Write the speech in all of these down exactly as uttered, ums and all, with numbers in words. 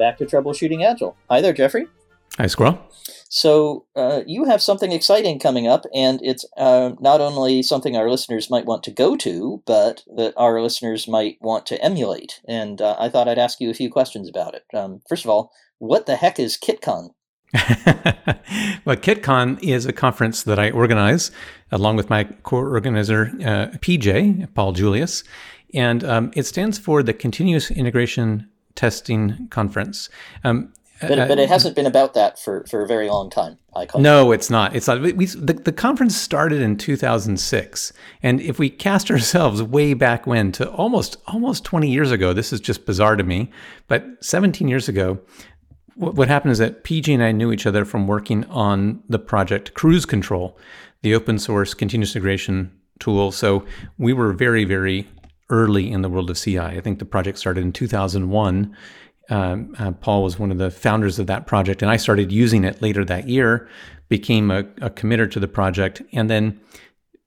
back to Troubleshooting Agile. Hi there, Jeffrey. Hi, Squirrel. So uh, you have something exciting coming up, and it's uh, not only something our listeners might want to go to, but that our listeners might want to emulate. And uh, I thought I'd ask you a few questions about it. Um, first of all, what the heck is CITCON? Well, CITCON is a conference that I organize along with my co-organizer, uh, P J, Paul Julius, and um, it stands for the Continuous Integration Testing Conference. Um, But, uh, but it hasn't been about that for, for a very long time. I no, it. it's not. It's not. We, we, the, the conference started in two thousand six, and if we cast ourselves way back when to almost almost twenty years ago, this is just bizarre to me, but seventeen years ago, what, what happened is that P G and I knew each other from working on the project Cruise Control, the open source continuous integration tool. So we were very, very early in the world of C I. I think the project started in two thousand one. Um, uh, Paul was one of the founders of that project, and I started using it later that year, became a, a committer to the project. And then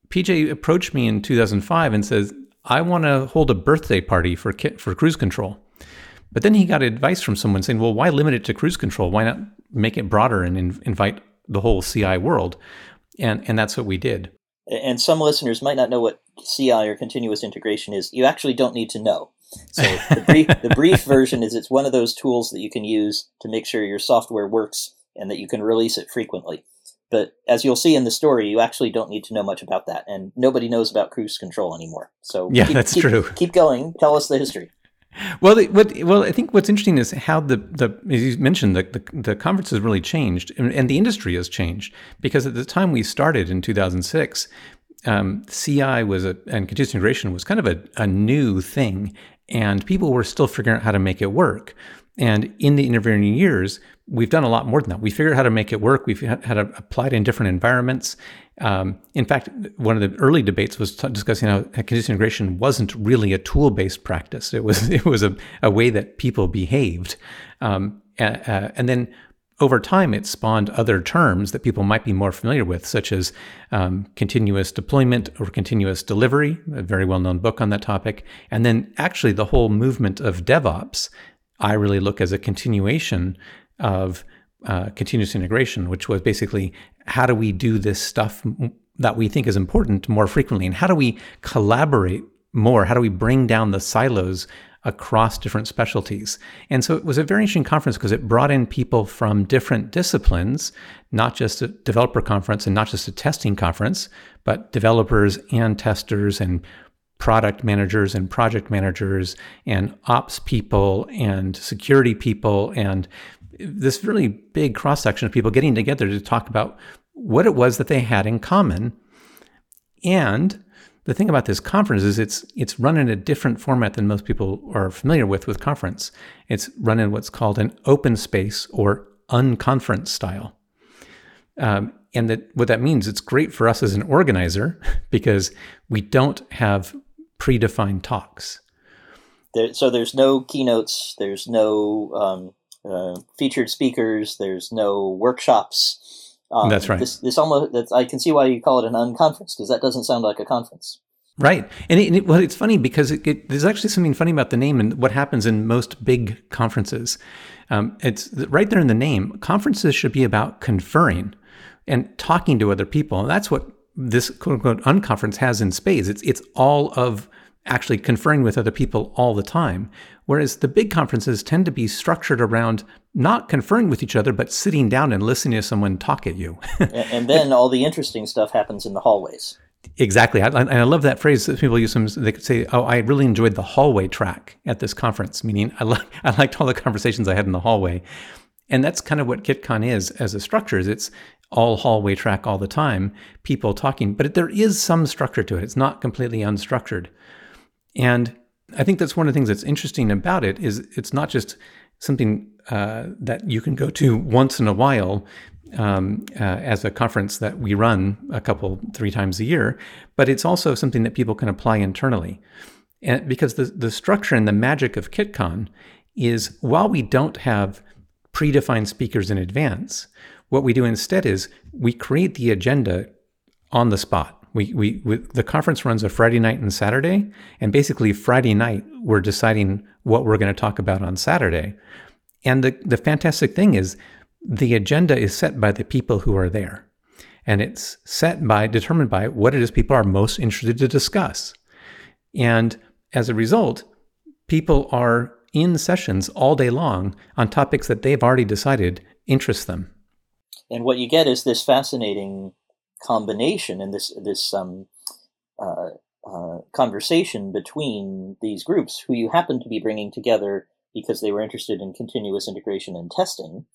P J approached me in two thousand five and says, I want to hold a birthday party for for Cruise Control. But then he got advice from someone saying, well, why limit it to Cruise Control? Why not make it broader and in, invite the whole C I world? And and that's what we did. And some listeners might not know what C I or continuous integration is. You actually don't need to know. So the brief, the brief version is it's one of those tools that you can use to make sure your software works and that you can release it frequently. But as you'll see in the story, you actually don't need to know much about that. And nobody knows about Cruise Control anymore. So yeah, keep, that's keep, true. Keep going. Tell us the history. Well, the, what, well, I think what's interesting is how the, the as you mentioned, the, the, the conference has really changed and, and the industry has changed. Because at the time we started in two thousand six, um, C I was a, and continuous integration was kind of a, a new thing. And people were still figuring out how to make it work. And in the intervening years, we've done a lot more than that. We figured out how to make it work. We've had to apply it in different environments. Um, in fact, one of the early debates was t- discussing how continuous integration wasn't really a tool-based practice. It was it was a, a way that people behaved. Um, and, uh, and then over time, it spawned other terms that people might be more familiar with, such as um, continuous deployment or continuous delivery, a very well-known book on that topic. And then actually the whole movement of DevOps, I really look as a continuation of uh, continuous integration, which was basically how do we do this stuff that we think is important more frequently? And how do we collaborate more? How do we bring down the silos across different specialties? And so it was a very interesting conference because it brought in people from different disciplines, not just a developer conference and not just a testing conference, but developers and testers and product managers and project managers and ops people and security people and this really big cross-section of people getting together to talk about what it was that they had in common. And the thing about this conference is it's it's run in a different format than most people are familiar with with conference. It's run in what's called an open space or unconference style. Um, and that what that means, it's great for us as an organizer because we don't have predefined talks. There, so there's no keynotes, there's no um, uh, featured speakers, there's no workshops. Um, that's right. This, this almost, that's, I can see why you call it an unconference, because that doesn't sound like a conference. Right. And, it, and it, well, it's funny because it, it, there's actually something funny about the name and what happens in most big conferences. Um, it's right there in the name. Conferences should be about conferring and talking to other people. And that's what this quote-unquote unconference has in spades. It's, it's all of actually conferring with other people all the time, whereas the big conferences tend to be structured around not conferring with each other, but sitting down and listening to someone talk at you. And then all the interesting stuff happens in the hallways. Exactly. I, and I love that phrase that people use. Sometimes they could say, oh, I really enjoyed the hallway track at this conference, meaning I, lo- I liked all the conversations I had in the hallway. And that's kind of what CITCON is as a structure. Is it's all hallway track all the time, people talking. But there is some structure to it. It's not completely unstructured. And I think that's one of the things that's interesting about it is it's not just something uh, that you can go to once in a while um, uh, as a conference that we run a couple, three times a year, but it's also something that people can apply internally. And because the, the structure and the magic of CITCON is while we don't have predefined speakers in advance, what we do instead is we create the agenda on the spot. We, we we the conference runs a Friday night and Saturday, and basically Friday night we're deciding what we're going to talk about on Saturday, And the, the fantastic thing is the agenda is set by the people who are there. And it's set by, determined by what it is people are most interested to discuss. And as a result, people are in sessions all day long on topics that they've already decided interest them. And what you get is this fascinating combination and this this um, uh, uh, conversation between these groups who you happen to be bringing together because they were interested in continuous integration and testing.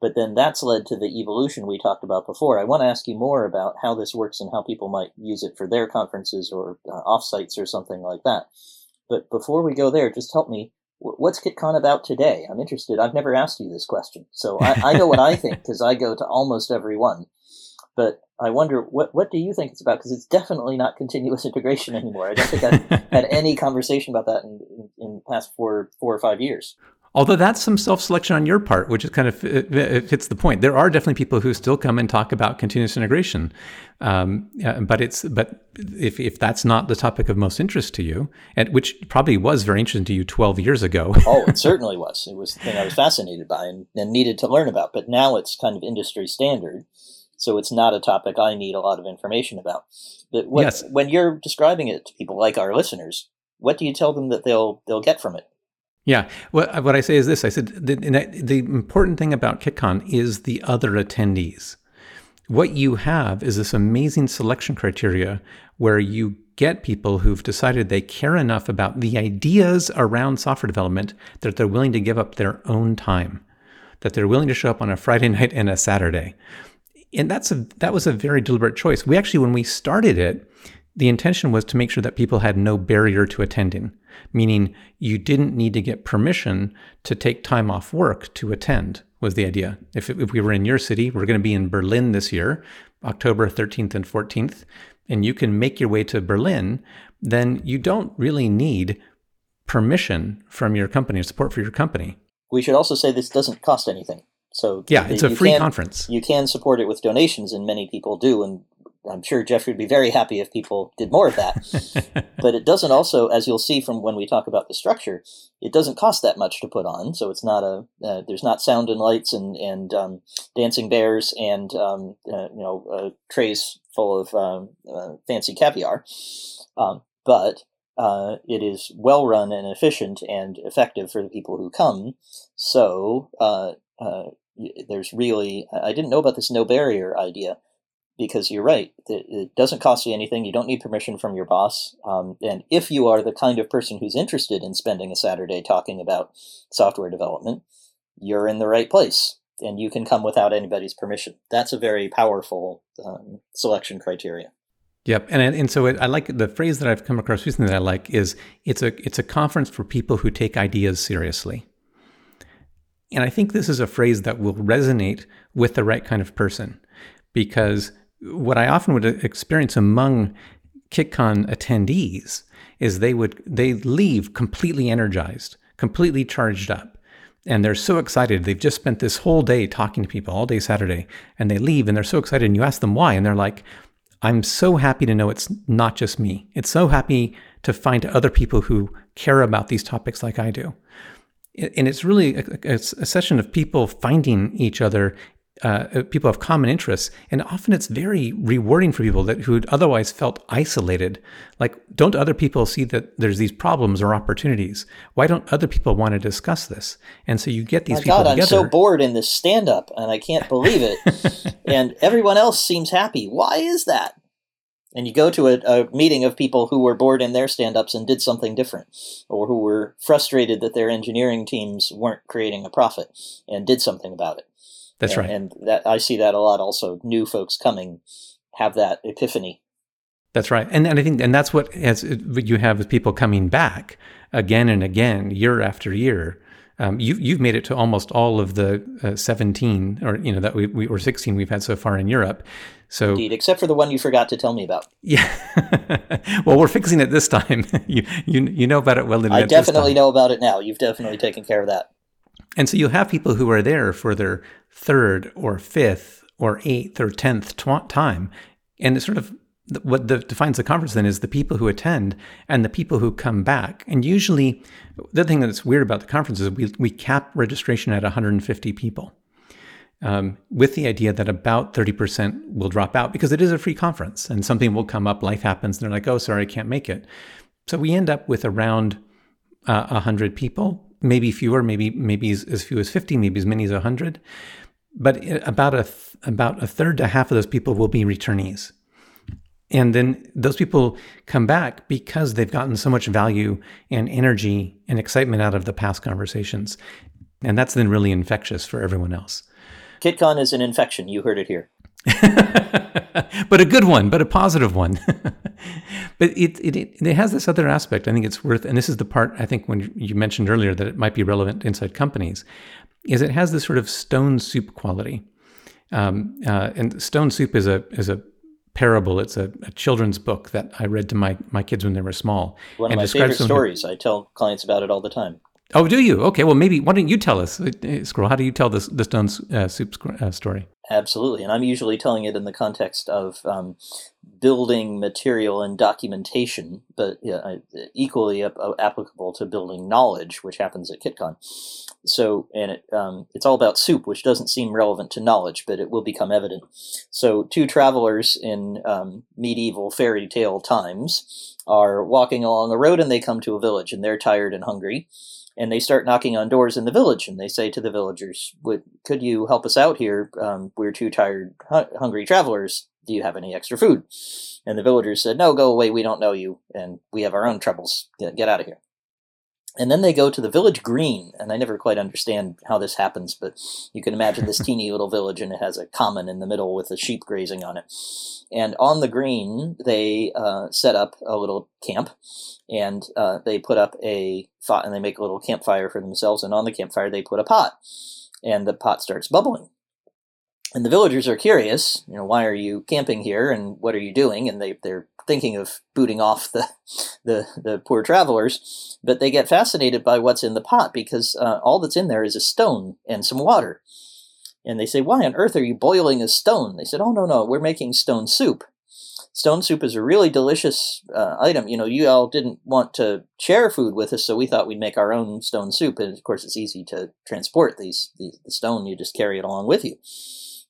But then that's led to the evolution we talked about before. I want to ask you more about how this works and how people might use it for their conferences or uh, offsites or something like that. But before we go there, just help me. What's CITCON about today? I'm interested. I've never asked you this question. So I, I know what I think because I go to almost every one. But I wonder, what what do you think it's about? Because it's definitely not continuous integration anymore. I don't think I've had any conversation about that in, in, in the past four, four or five years. Although that's some self-selection on your part, which is kind of it, it hits the point. There are definitely people who still come and talk about continuous integration, um, uh, but it's but if if that's not the topic of most interest to you, and which probably was very interesting to you twelve years ago. Oh, it certainly was. It was the thing I was fascinated by and, and needed to learn about. But now it's kind of industry standard, so it's not a topic I need a lot of information about. But what, yes. When you're describing it to people like our listeners, what do you tell them that they'll they'll get from it? Yeah. What, what I say is this. I said the, the important thing about CITCON is the other attendees. What you have is this amazing selection criteria where you get people who've decided they care enough about the ideas around software development that they're willing to give up their own time, that they're willing to show up on a Friday night and a Saturday. And that's a, that was a very deliberate choice. We actually, when we started it, the intention was to make sure that people had no barrier to attending, meaning you didn't need to get permission to take time off work to attend, was the idea. If, if we were in your city, we're going to be in Berlin this year, October thirteenth and fourteenth, and you can make your way to Berlin, then you don't really need permission from your company or support for your company. We should also say this doesn't cost anything. So yeah, it's a free conference. You can support it with donations, and many people do, and I'm sure Jeffrey would be very happy if people did more of that. But it doesn't also, as you'll see from when we talk about the structure, it doesn't cost that much to put on. So it's not a, uh, there's not sound and lights and, and um, dancing bears and, um, uh, you know, uh, trays full of um, uh, fancy caviar. Um, but uh, it is well run and efficient and effective for the people who come. So uh, uh, there's really, I didn't know about this no barrier idea. Because you're right, it doesn't cost you anything. You don't need permission from your boss. Um, and if you are the kind of person who's interested in spending a Saturday talking about software development, you're in the right place. And you can come without anybody's permission. That's a very powerful um, selection criteria. Yep. And and so it, I like the phrase that I've come across recently that I like is it's a it's a conference for people who take ideas seriously. And I think this is a phrase that will resonate with the right kind of person. Because what I often would experience among CITCON attendees is they would they leave completely energized, completely charged up, and they're so excited. They've just spent this whole day talking to people, all day Saturday, and they leave and they're so excited. And you ask them why, and they're like, "I'm so happy to know it's not just me. It's so happy to find other people who care about these topics like I do." And it's really a, a, a session of people finding each other. Uh, people have common interests, and often it's very rewarding for people that who otherwise felt isolated. Like, don't other people see that there's these problems or opportunities? Why don't other people want to discuss this? And so you get these My people God, together. I'm so bored in this stand-up, and I can't believe it. And everyone else seems happy. Why is that? And you go to a, a meeting of people who were bored in their stand-ups and did something different, or who were frustrated that their engineering teams weren't creating a profit and did something about it. That's right. And that I see that a lot also. New folks coming have that epiphany. That's right. And and I think and that's what as what you have is people coming back again and again, year after year. Um, you you've made it to almost all of the uh, seventeen or you know that we, we or sixteen we've had so far in Europe. So indeed, except for the one you forgot to tell me about. Yeah. Well, we're fixing it this time. you you you know about it well in advance. I definitely know about it now. You've definitely taken care of that. And so you'll have people who are there for their third or fifth or eighth or tenth tw- time. And it's sort of what the, defines the conference then is the people who attend and the people who come back. And usually, the thing that's weird about the conference is we, we cap registration at one hundred fifty people, um, with the idea that about thirty percent will drop out because it is a free conference and something will come up, life happens, and they're like, oh, sorry, I can't make it. So we end up with around uh, one hundred people, maybe fewer, maybe maybe as, as few as fifty, maybe as many as one hundred. But about a, th- about a third to half of those people will be returnees. And then those people come back because they've gotten so much value and energy and excitement out of the past conversations. And that's then really infectious for everyone else. CITCON is an infection. You heard it here. But a good one, but a positive one. But it, it it has this other aspect. I think it's worth, and this is the part I think when you mentioned earlier that it might be relevant inside companies, is it has this sort of stone soup quality. Um, uh, and stone soup is a is a parable. It's a, a children's book that I read to my, my kids when they were small. One of and my favorite stories. Who... I tell clients about it all the time. Oh, do you? Okay. Well, maybe why don't you tell us, Squirrel? How do you tell this the stone uh, soup uh, story? Absolutely, and I'm usually telling it in the context of um, building material and documentation, but uh, equally ap- applicable to building knowledge, which happens at CITCON. So, and it, um, it's all about soup, which doesn't seem relevant to knowledge, but it will become evident. So, two travelers in um, medieval fairy tale times are walking along a road, and they come to a village, and they're tired and hungry. And they start knocking on doors in the village, and they say to the villagers, would, could you help us out here? Um, we're two tired, hu- hungry travelers. Do you have any extra food? And the villagers said, no, go away. We don't know you, and we have our own troubles. Get, get out of here. And then they go to the village green, and I never quite understand how this happens, but you can imagine this teeny little village, and it has a common in the middle with a sheep grazing on it. And on the green, they uh, set up a little camp, and uh, they put up a pot, and they make a little campfire for themselves, and on the campfire, they put a pot, and the pot starts bubbling. And the villagers are curious, you know, why are you camping here, and what are you doing? And they, they're thinking of booting off the, the the poor travelers, but they get fascinated by what's in the pot because uh, all that's in there is a stone and some water. And they say, why on earth are you boiling a stone? They said, oh, no, no, we're making stone soup. Stone soup is a really delicious uh, item. You know, you all didn't want to share food with us, so we thought we'd make our own stone soup. And, of course, it's easy to transport these, these the stone. You just carry it along with you.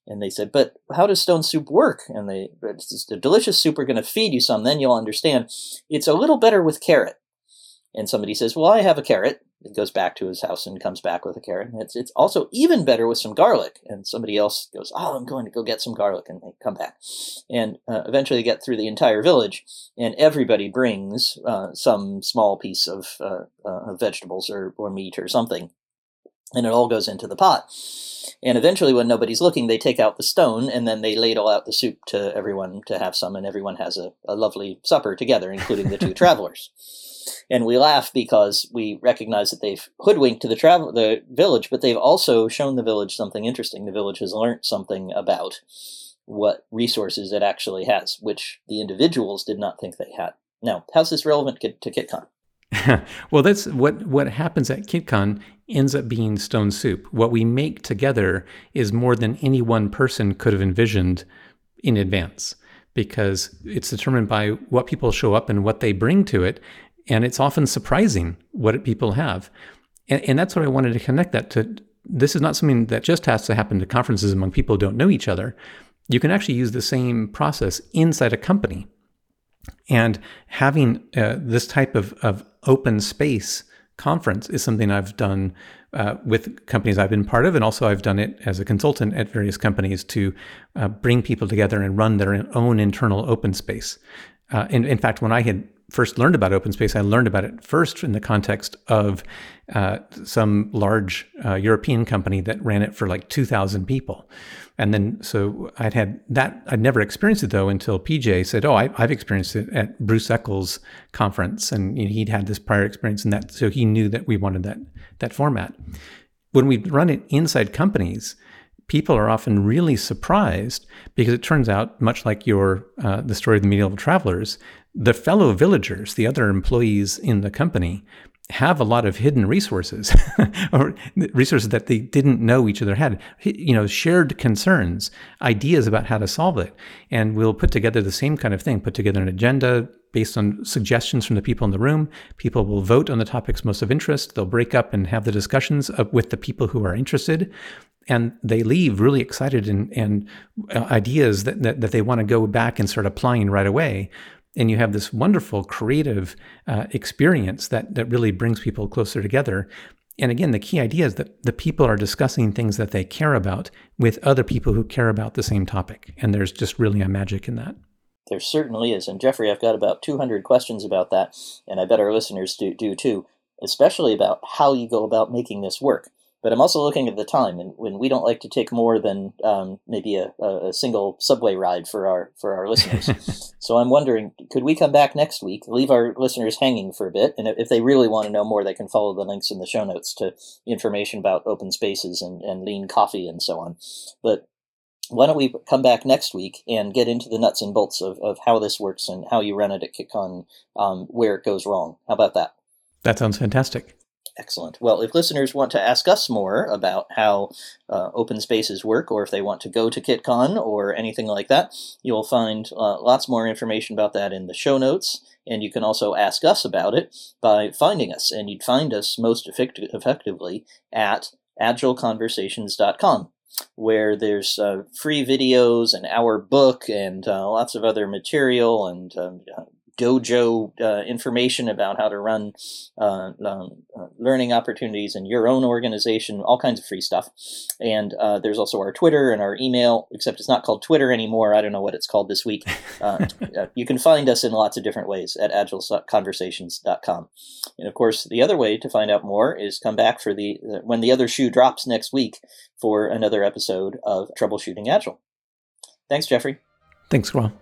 And they said, but how does stone soup work? And they, it's the delicious soup, we're going to feed you some, then you'll understand. It's a little better with carrot. And somebody says, well, I have a carrot. It goes back to his house and comes back with a carrot. And it's, it's also even better with some garlic. And somebody else goes, oh, I'm going to go get some garlic. And they come back. And uh, eventually they get through the entire village, and everybody brings uh, some small piece of uh, uh, vegetables or, or meat or something. And it all goes into the pot. And eventually when nobody's looking, they take out the stone, and then they ladle out the soup to everyone to have some, and everyone has a, a lovely supper together, including the two travelers. And we laugh because we recognize that they've hoodwinked to the, travel, the village, but they've also shown the village something interesting. The village has learned something about what resources it actually has, which the individuals did not think they had. Now, how's this relevant to CITCON? Well, that's what, what happens at CITCON ends up being stone soup. What we make together is more than any one person could have envisioned in advance, because it's determined by what people show up and what they bring to it. And it's often surprising what people have. And, and that's what I wanted to connect that to. This is not something that just has to happen to conferences among people who don't know each other. You can actually use the same process inside a company. And having uh, this type of, of open space conference is something I've done uh, with companies I've been part of, and also I've done it as a consultant at various companies to uh, bring people together and run their own internal open space. Uh, and in fact, when I had first learned about open space, I learned about it first in the context of uh, some large uh, European company that ran it for like two thousand people. And then, so I'd had that, I'd never experienced it though until P J said, oh, I, I've experienced it at Bruce Eccles' conference. And you know, he'd had this prior experience in that. So he knew that we wanted that, that format. When we run it inside companies, people are often really surprised because it turns out, much like your uh, the story of the medieval travelers, the fellow villagers, the other employees in the company, have a lot of hidden resources or resources that they didn't know each other had, you know, shared concerns, ideas about how to solve it. And we'll put together the same kind of thing, put together an agenda based on suggestions from the people in the room. People will vote on the topics most of interest. They'll break up and have the discussions with the people who are interested. And they leave really excited and, and ideas that, that, that they want to go back and start applying right away. And you have this wonderful creative uh, experience that, that really brings people closer together. And again, the key idea is that the people are discussing things that they care about with other people who care about the same topic. And there's just really a magic in that. There certainly is. And Jeffrey, I've got about two hundred questions about that. And I bet our listeners do, do too, especially about how you go about making this work. But I'm also looking at the time, and when we don't like to take more than um, maybe a, a single subway ride for our for our listeners. So I'm wondering, could we come back next week, leave our listeners hanging for a bit, and if they really want to know more, they can follow the links in the show notes to information about open spaces and, and lean coffee and so on. But why don't we come back next week and get into the nuts and bolts of, of how this works and how you run it at CITCON, um, where it goes wrong. How about that? That sounds fantastic. Excellent. Well, if listeners want to ask us more about how uh, open spaces work, or if they want to go to CITCON or anything like that, you'll find uh, lots more information about that in the show notes. And you can also ask us about it by finding us. And you'd find us most effecti- effectively at agile conversations dot com, where there's uh, free videos and our book and uh, lots of other material and um, dojo uh, information about how to run uh, um, uh, learning opportunities in your own organization, all kinds of free stuff. And uh, there's also our Twitter and our email, except it's not called Twitter anymore. I don't know what it's called this week. Uh, you can find us in lots of different ways at agile conversations dot com. And of course, the other way to find out more is come back for the when the other shoe drops next week for another episode of Troubleshooting Agile. Thanks, Jeffrey. Thanks, Squirrel.